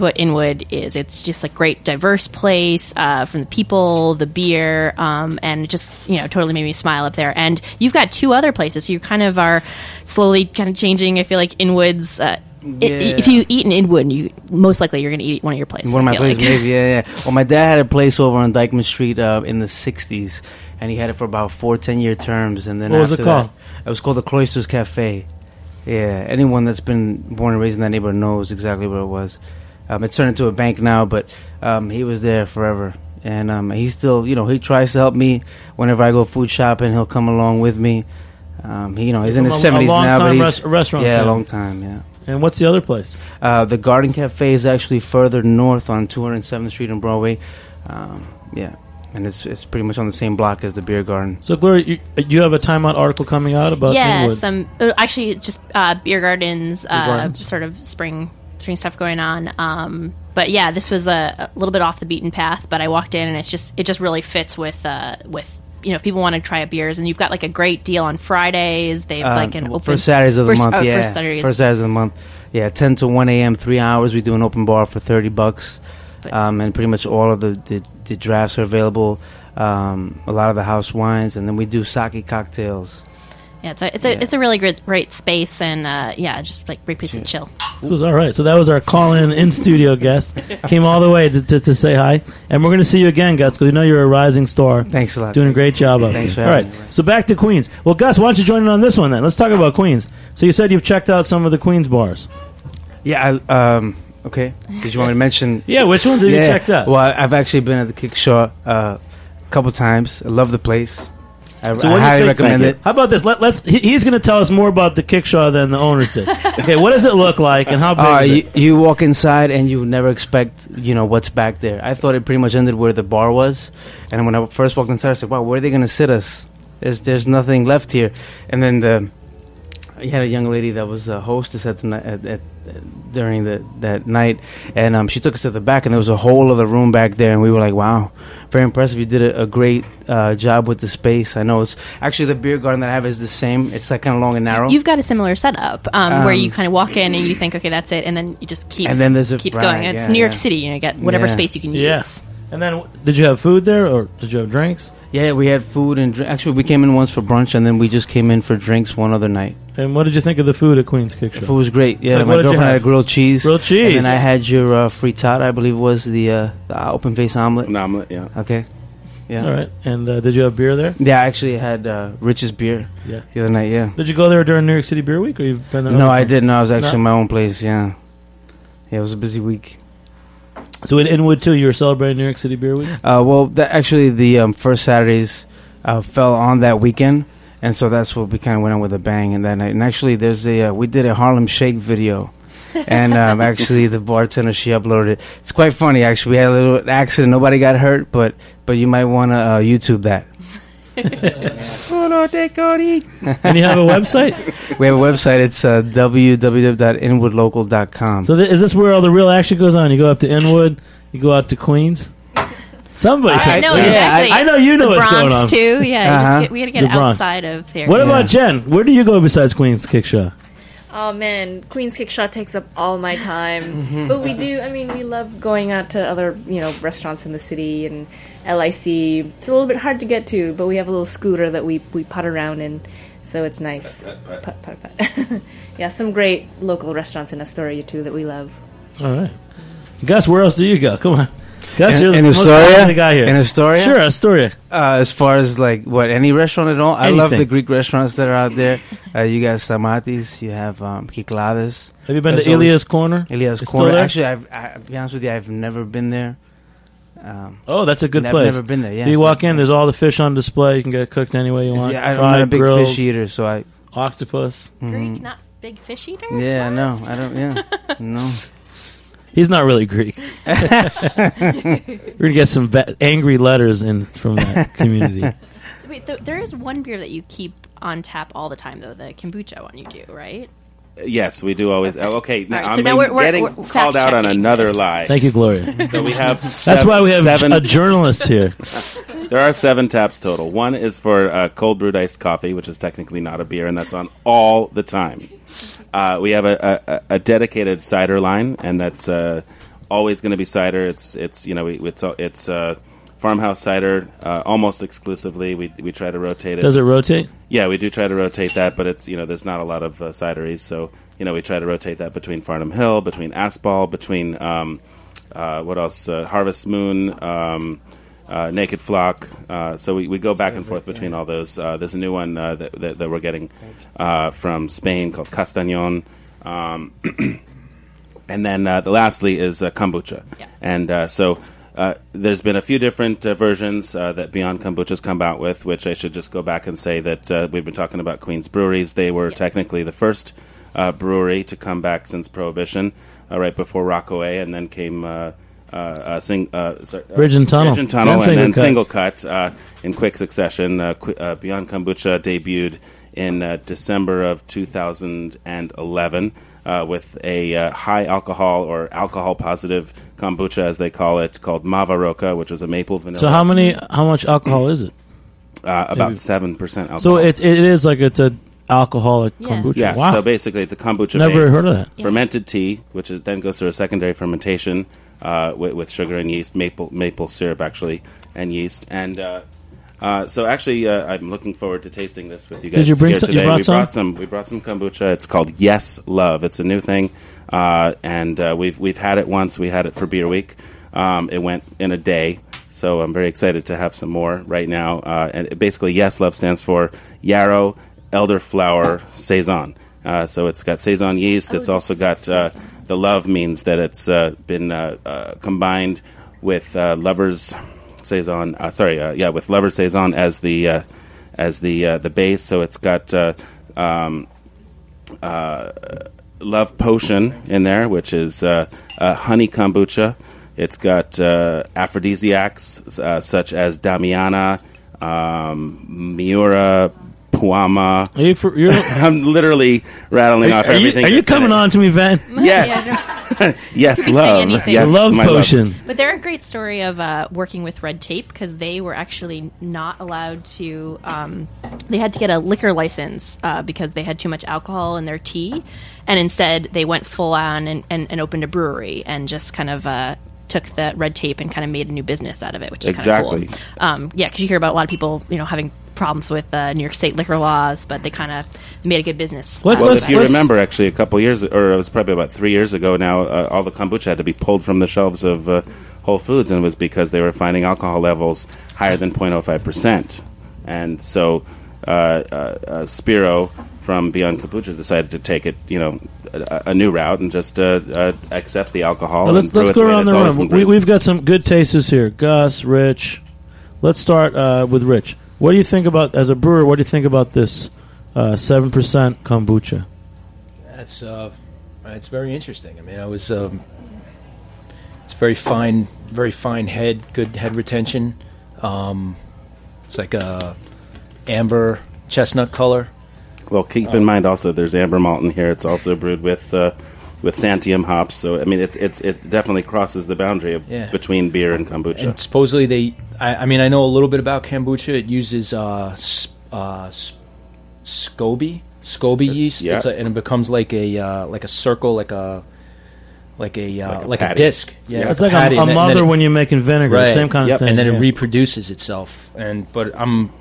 what Inwood is. It's just a great, diverse place, from the people, the beer, and it just, you know, totally made me smile up there. And you've got two other places. So you kind of are slowly kind of changing, I feel like, Inwood's... If you eat in Inwood, you most likely you're going to eat one of your places. One of my places, like. Maybe, yeah. Well, my dad had a place over on Dyckman Street in the 60s, and he had it for about 4 10-year terms. And then what was it called? It was called the Cloisters Cafe. Yeah, anyone that's been born and raised in that neighborhood knows exactly where it was. It's turned into a bank now, but he was there forever. And he still, you know, he tries to help me whenever I go food shopping. He'll come along with me. He, you know, he's in his 70s now, but he's restaurant fan. A long time, yeah. And what's the other place? The Garden Cafe is actually further north on 207th Street and Broadway. And it's pretty much on the same block as the Beer Garden. So, Gloria, you have a Time Out article coming out about Inwood. Actually, it's just Beer Gardens, sort of spring stuff going on. But yeah, this was a little bit off the beaten path. But I walked in, and it just really fits with. You know, people want to try beers, and you've got like a great deal on Fridays. They've like an open first Saturdays of the month. Oh, yeah, first Saturdays of the month. Yeah, 10 to 1 a.m., 3 hours. We do an open bar for $30, and pretty much all of the drafts are available. A lot of the house wines, and then we do sake cocktails. Yeah, it's a really great space, and just like great place to chill. It was all right. So that was our call-in studio guest. Came all the way to say hi, and we're going to see you again, Gus, because we know you're a rising star. Thanks a lot. Doing a great job. Thanks for having me. All right. So back to Queens. Well, Gus, why don't you join in on this one then? Let's talk about Queens. So you said you've checked out some of the Queens bars. Yeah. Okay. Did you want me to mention? Yeah. Which ones have you checked out? Well, I've actually been at the Kickshaw a couple times. I love the place. I highly recommend it. How about this? He's going to tell us more about the Kickshaw than the owners did. Okay, what does it look like, and how big is it? You walk inside, and you never expect, you know, what's back there. I thought it pretty much ended where the bar was. And when I first walked inside, I said, wow, where are they going to sit us? There's nothing left here. And then you had a young lady that was a hostess during that night, and she took us to the back, and there was a whole other room back there, and we were like, wow, very impressive. You did a great job with the space. I know it's actually the Beer Garden that I have is the same. It's like kind of long and narrow. You've got a similar setup where you kind of walk in and you think, okay, that's it, and then you just keeps going. It's New York City, you know, you got whatever space you can use. And then did you have food there, or did you have drinks? Yeah, we had food and drinks. Actually, we came in once for brunch, and then we just came in for drinks one other night. And what did you think of the food at Queens Kickshaw? The food was great. Yeah, my girlfriend had grilled cheese. Grilled cheese. And then I had your frittata, I believe was the open-faced omelet. An omelet, yeah. Okay. Yeah. All right. And did you have beer there? Yeah, I actually had Rich's beer the other night, yeah. Did you go there during New York City Beer Week, or you've been there? No, I didn't. No, I was actually in my own place, yeah. Yeah, it was a busy week. So in Inwood, too, you were celebrating New York City Beer Week? The first Saturdays fell on that weekend, and so that's what we kind of went on with a bang in that night. And actually, we did a Harlem Shake video, and actually the bartender, she uploaded it. It's quite funny, actually. We had a little accident. Nobody got hurt, but you might want to YouTube that. And you have a website? We have a website. It's www.inwoodlocal.com. So is this where all the real action goes on? You go up to Inwood, you go out to Queens. Somebody take that. Exactly. I know you know what's going on. The Bronx, too. Yeah, we got to get outside of here. What about Jen? Where do you go besides Queens Kickshaw? Oh, man, Queens Kickshaw takes up all my time. But we do, I mean, we love going out to other, you know, restaurants in the city and LIC. It's a little bit hard to get to, but we have a little scooter that we putt around in, so it's nice. Putt. Yeah, some great local restaurants in Astoria, too, that we love. All right. Gus, where else do you go? Come on. Gus, you're the most talented guy here. In Astoria? Sure, Astoria. As far as, like, what, any restaurant at all? Anything. I love the Greek restaurants that are out there. You got Stamatis. You have Kikladas. Have you been to Ilya's Corner? Ilya's Corner. Actually, I'll be honest with you, I've never been there. That's a good place. I've never been there, yeah. You walk in, there's all the fish on display. You can get it cooked any way you want. Yeah, I'm not a big fish eater, so I... Octopus. Mm-hmm. Greek, not big fish eater? Yeah, what? No. I don't, yeah. No. He's not really Greek. We're going to get some angry letters in from that community. So Wait, there is one beer that you keep on tap all the time, though, the kombucha one you do, right? Yes, we do always. Okay, now, so now we're getting we're called out on another lie. Thank you, Gloria. So we have that's why we have a journalist here. There are 7 taps total. One is for cold brewed iced coffee, which is technically not a beer, and that's on all the time. We have a dedicated cider line, and that's always going to be cider. It's you know it's farmhouse cider almost exclusively. We try to rotate it. Does it rotate? Yeah, we do try to rotate that, but it's there's not a lot of cideries, so we try to rotate that between Farnham Hill, between Aspal, between what else? Harvest Moon, Naked Flock. So we go back and forth between all those. There's a new one that we're getting from Spain called Castañón. And then lastly is kombucha. Yeah. And so... there's been a few different versions that Beyond Kombucha's come out with, which I should just go back and say that we've been talking about Queens breweries. They were technically the first brewery to come back since Prohibition, right before Rockaway, and then came Bridge and Tunnel. Bridge and Tunnel, and then Single Cut in quick succession. Beyond Kombucha debuted in December of 2011. With a high alcohol or alcohol positive kombucha, as they call it, called Mava Roca, which is a maple vanilla. So how much alcohol is it? About 7% alcohol. So it is like it's an alcoholic kombucha. Yeah. Wow. So basically, it's a kombucha. Never heard of that. Fermented tea, which is then goes through a secondary fermentation with sugar and yeast, maple syrup actually, and yeast and. So actually, I'm looking forward to tasting this with you guys. Did you bring some? We brought some kombucha. It's called Yes Love. It's a new thing, and we've had it once. We had it for Beer Week. It went in a day, so I'm very excited to have some more right now. And basically, Yes Love stands for Yarrow Elderflower Saison. So it's got saison yeast. It's also got the love means that it's been combined with lovers. Saison, with Lover's Saison as the base. So it's got Love Potion in there, which is honey kombucha. It's got aphrodisiacs such as Damiana, Miura, Puama. I'm literally rattling off everything. Are you coming on to me, Van? Yes. Yes, love. Yes, love potion. Love. But they're a great story of working with red tape because they were actually not allowed to. They had to get a liquor license because they had too much alcohol in their tea, and instead they went full on and opened a brewery and just kind of took that red tape and kind of made a new business out of it, which is exactly. Kind of cool. Yeah, because you hear about a lot of people, having problems with New York State liquor laws, but they kind of made a good business. If you remember, actually, a couple years, or it was probably about 3 years ago now, all the kombucha had to be pulled from the shelves of Whole Foods, and it was because they were finding alcohol levels higher than 0.05%. And so Spiro from Beyond Kombucha decided to take it, a new route and just accept the alcohol. Now let's go around the room. We've got some good tasters here. Gus, Rich. Let's start with Rich. What do you think about, as a brewer, this 7% kombucha? That's it's very interesting. I mean, it's very fine head, good head retention. It's like a amber chestnut color. Well, keep in mind also there's amber malt in here. It's also brewed with Santiam hops. So, I mean, it definitely crosses the boundary between beer and kombucha. And supposedly I know a little bit about kombucha. It uses SCOBY yeast. Yeah. And it becomes like a circle, like a disc. Yeah, yeah. It's like a mother when you're making vinegar. Right. Same kind of thing. And then it reproduces itself. But I'm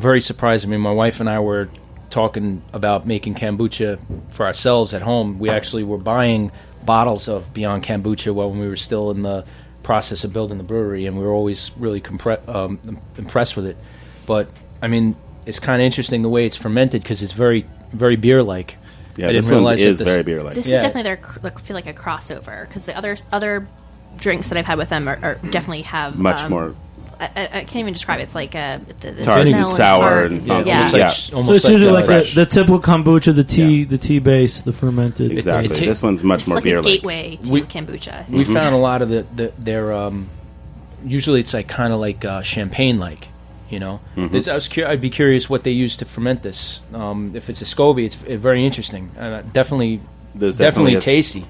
very surprised. I mean, my wife and I were talking about making kombucha for ourselves at home. We actually were buying bottles of Beyond Kombucha when we were still in the process of building the brewery, and we were always really impressed with it. But I mean, it's kind of interesting the way it's fermented because it's very, very beer-like. Yeah, this one is very beer-like. This is definitely feel like a crossover because the other drinks that I've had with them are definitely have much more. I can't even describe it. It's like a tart and sour and funky. Yeah. So it's usually like the typical kombucha, the tea, the tea base, the fermented. Exactly. This one's much more beer-like. It's like a gateway to kombucha. We found a lot of their usually it's like kind of like champagne-like. you know. Mm-hmm. I'd be curious what they use to ferment this. If it's a SCOBY, it's very interesting. Definitely tasty.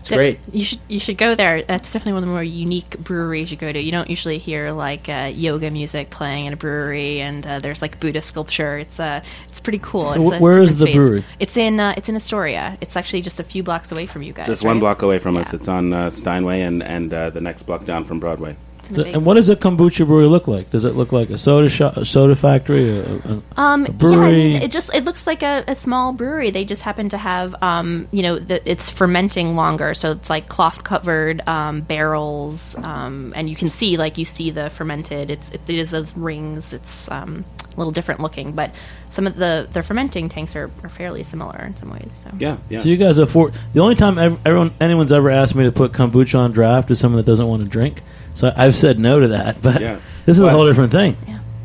It's great. You should go there. That's definitely one of the more unique breweries you go to. You don't usually hear like yoga music playing in a brewery, and there's like Buddha sculpture. It's pretty cool. Where is the brewery? It's in Astoria. It's actually just a few blocks away from you guys. Just one block away from us. It's on Steinway and the next block down from Broadway. And what does a kombucha brewery look like? Does it look like a soda shop, a soda factory, a brewery? Yeah, I mean, it looks like a small brewery. They just happen to have, it's fermenting longer, so it's like cloth-covered barrels, and you see the fermented. It is those rings. It's a little different looking, but some of the fermenting tanks are fairly similar in some ways. So. Yeah. So you guys the only time anyone's ever asked me to put kombucha on draft is someone that doesn't want to drink. So I've said no to that, but this is a whole different thing.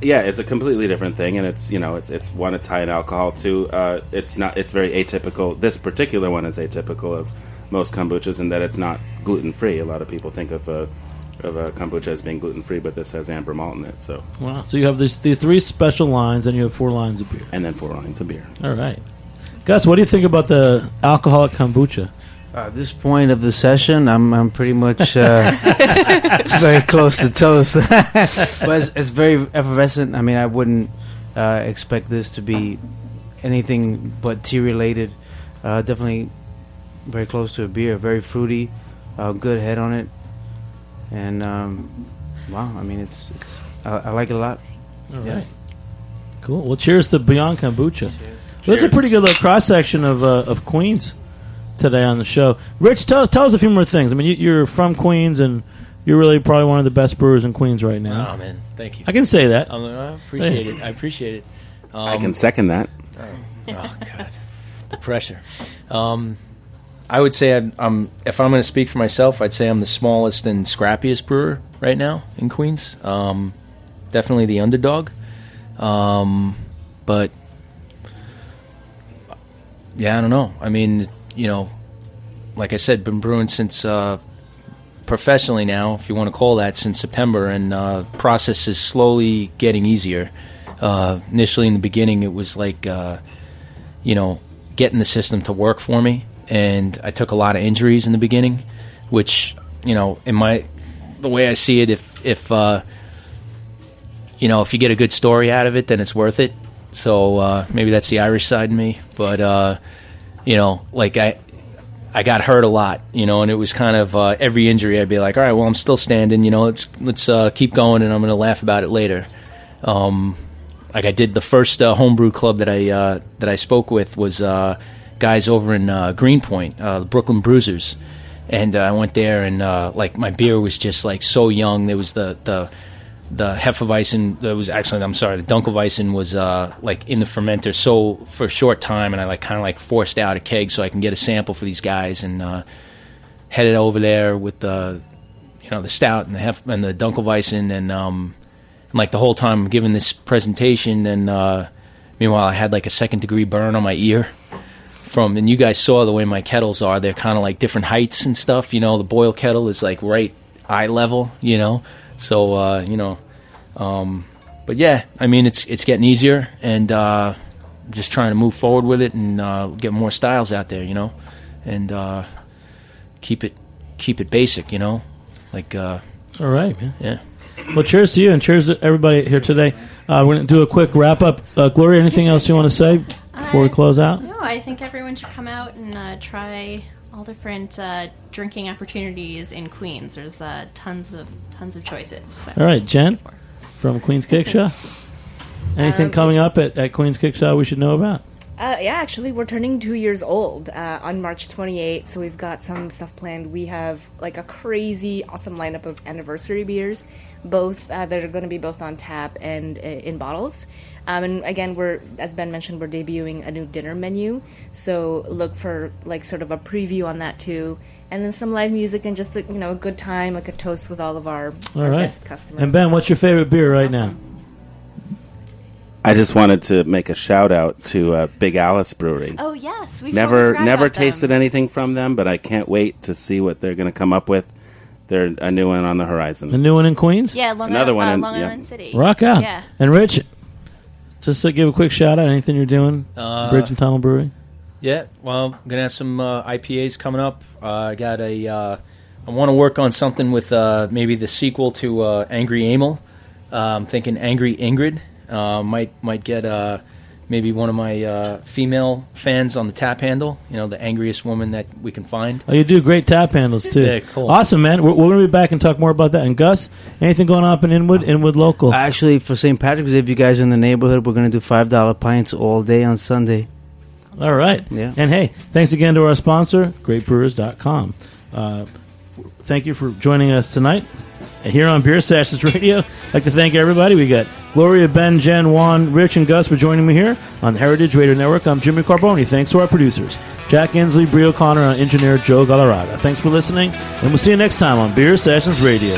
Yeah, it's a completely different thing, and it's high in alcohol. Two, it's very atypical. This particular one is atypical of most kombuchas in that it's not gluten free. A lot of people think of a kombucha as being gluten free, but this has amber malt in it. So wow! So you have these three special lines, and you have 4 lines of beer, and then 4 lines of beer. All right, Gus, what do you think about the alcoholic kombucha? At this point of the session, I'm pretty much very close to toast. But it's very effervescent. I mean, I wouldn't expect this to be anything but tea-related. Definitely very close to a beer. Very fruity. Good head on it. And, wow, I mean, it's I like it a lot. All right. Yeah. Cool. Well, cheers to Beyond Kombucha. Cheers. That's a pretty good little cross-section of Queens today on the show. Rich, tell us a few more things. I mean, you're from Queens, and you're really probably one of the best brewers in Queens right now. Oh, man. Thank you. I can say that. I appreciate it. I can second that. Oh God. The pressure. I would say if I'm going to speak for myself, I'd say I'm the smallest and scrappiest brewer right now in Queens. Definitely the underdog. But, yeah, I don't know. I mean, you know, like I said, been brewing since professionally now, if you want to call that, since September, and process is slowly getting easier. Initially in the beginning, it was like, getting the system to work for me, and I took a lot of injuries in the beginning, which, you know, the way I see it, if you get a good story out of it, then it's worth it. So maybe that's the Irish side in me, but you know, like I got hurt a lot, you know, and it was kind of every injury I'd be like, all right, well, I'm still standing, you know, let's keep going, and I'm going to laugh about it later. Like I did the first homebrew club that I spoke with was guys over in Greenpoint, the Brooklyn Bruisers, and I went there, and like my beer was just like so young. There was the Hefeweizen the Dunkelweizen was like in the fermenter for a short time, and I like kind of like forced out a keg so I can get a sample for these guys, and headed over there with the stout and the Dunkelweizen, and like the whole time I'm giving this presentation, and meanwhile I had like a second-degree burn on my ear and you guys saw the way my kettles are. They're kind of like different heights and stuff, you know. The boil kettle is like right eye level, you know. So, but yeah, I mean, it's getting easier, and just trying to move forward with it, and get more styles out there, you know, and keep it basic, you know, like. All right, man. Yeah. Well, cheers to you, and cheers to everybody here today. We're going to do a quick wrap-up. Gloria, anything else you want to say before we close out? No, I think everyone should come out and try all different drinking opportunities in Queens. There's tons of choices. All right, Jen from Queens Kickshaw. Anything coming up at Queens Kickshaw we should know about? Yeah, actually, we're turning 2 years old on March 28th, so we've got some stuff planned. We have like a crazy, awesome lineup of anniversary beers, both that are going to be both on tap and in bottles. And again, as Ben mentioned, we're debuting a new dinner menu, so look for like sort of a preview on that too, and then some live music and just a good time, like a toast with all of our guest customers. And Ben, what's your favorite beer right now? I just wanted to make a shout out to Big Alice Brewery. Oh yes, we've never tasted anything from them, but I can't wait to see what they're going to come up with. There's a new one on the horizon. A new one in Queens? Yeah, Long Island City. Rock out. Yeah. And Rich, just to give a quick shout out, anything you're doing? Bridge and Tunnel Brewery? Yeah, well, I'm going to have some IPAs coming up. I want to work on something with maybe the sequel to Angry Emil. I'm thinking Angry Ingrid. Might get maybe one of my female fans on the tap handle. You know, the angriest woman that we can find. Oh, you do great tap handles too. Yeah, cool. Awesome, man. We're going to be back and talk more about that. And Gus, anything going on up in Inwood Local? Actually, for St. Patrick's Day, if you guys are in the neighborhood, we're going to do $5 pints all day on Sunday. All right. Yeah. And hey, thanks again to our sponsor, GreatBrewers.com. Thank you for joining us tonight. Here on Beer Sessions Radio, I'd like to thank everybody. We got Gloria, Ben, Jen, Juan, Rich, and Gus for joining me here on the Heritage Radio Network. I'm Jimmy Carboni. Thanks to our producers, Jack Inslee, Bree O'Connor, and engineer Joe Gallarada. Thanks for listening, and we'll see you next time on Beer Sessions Radio.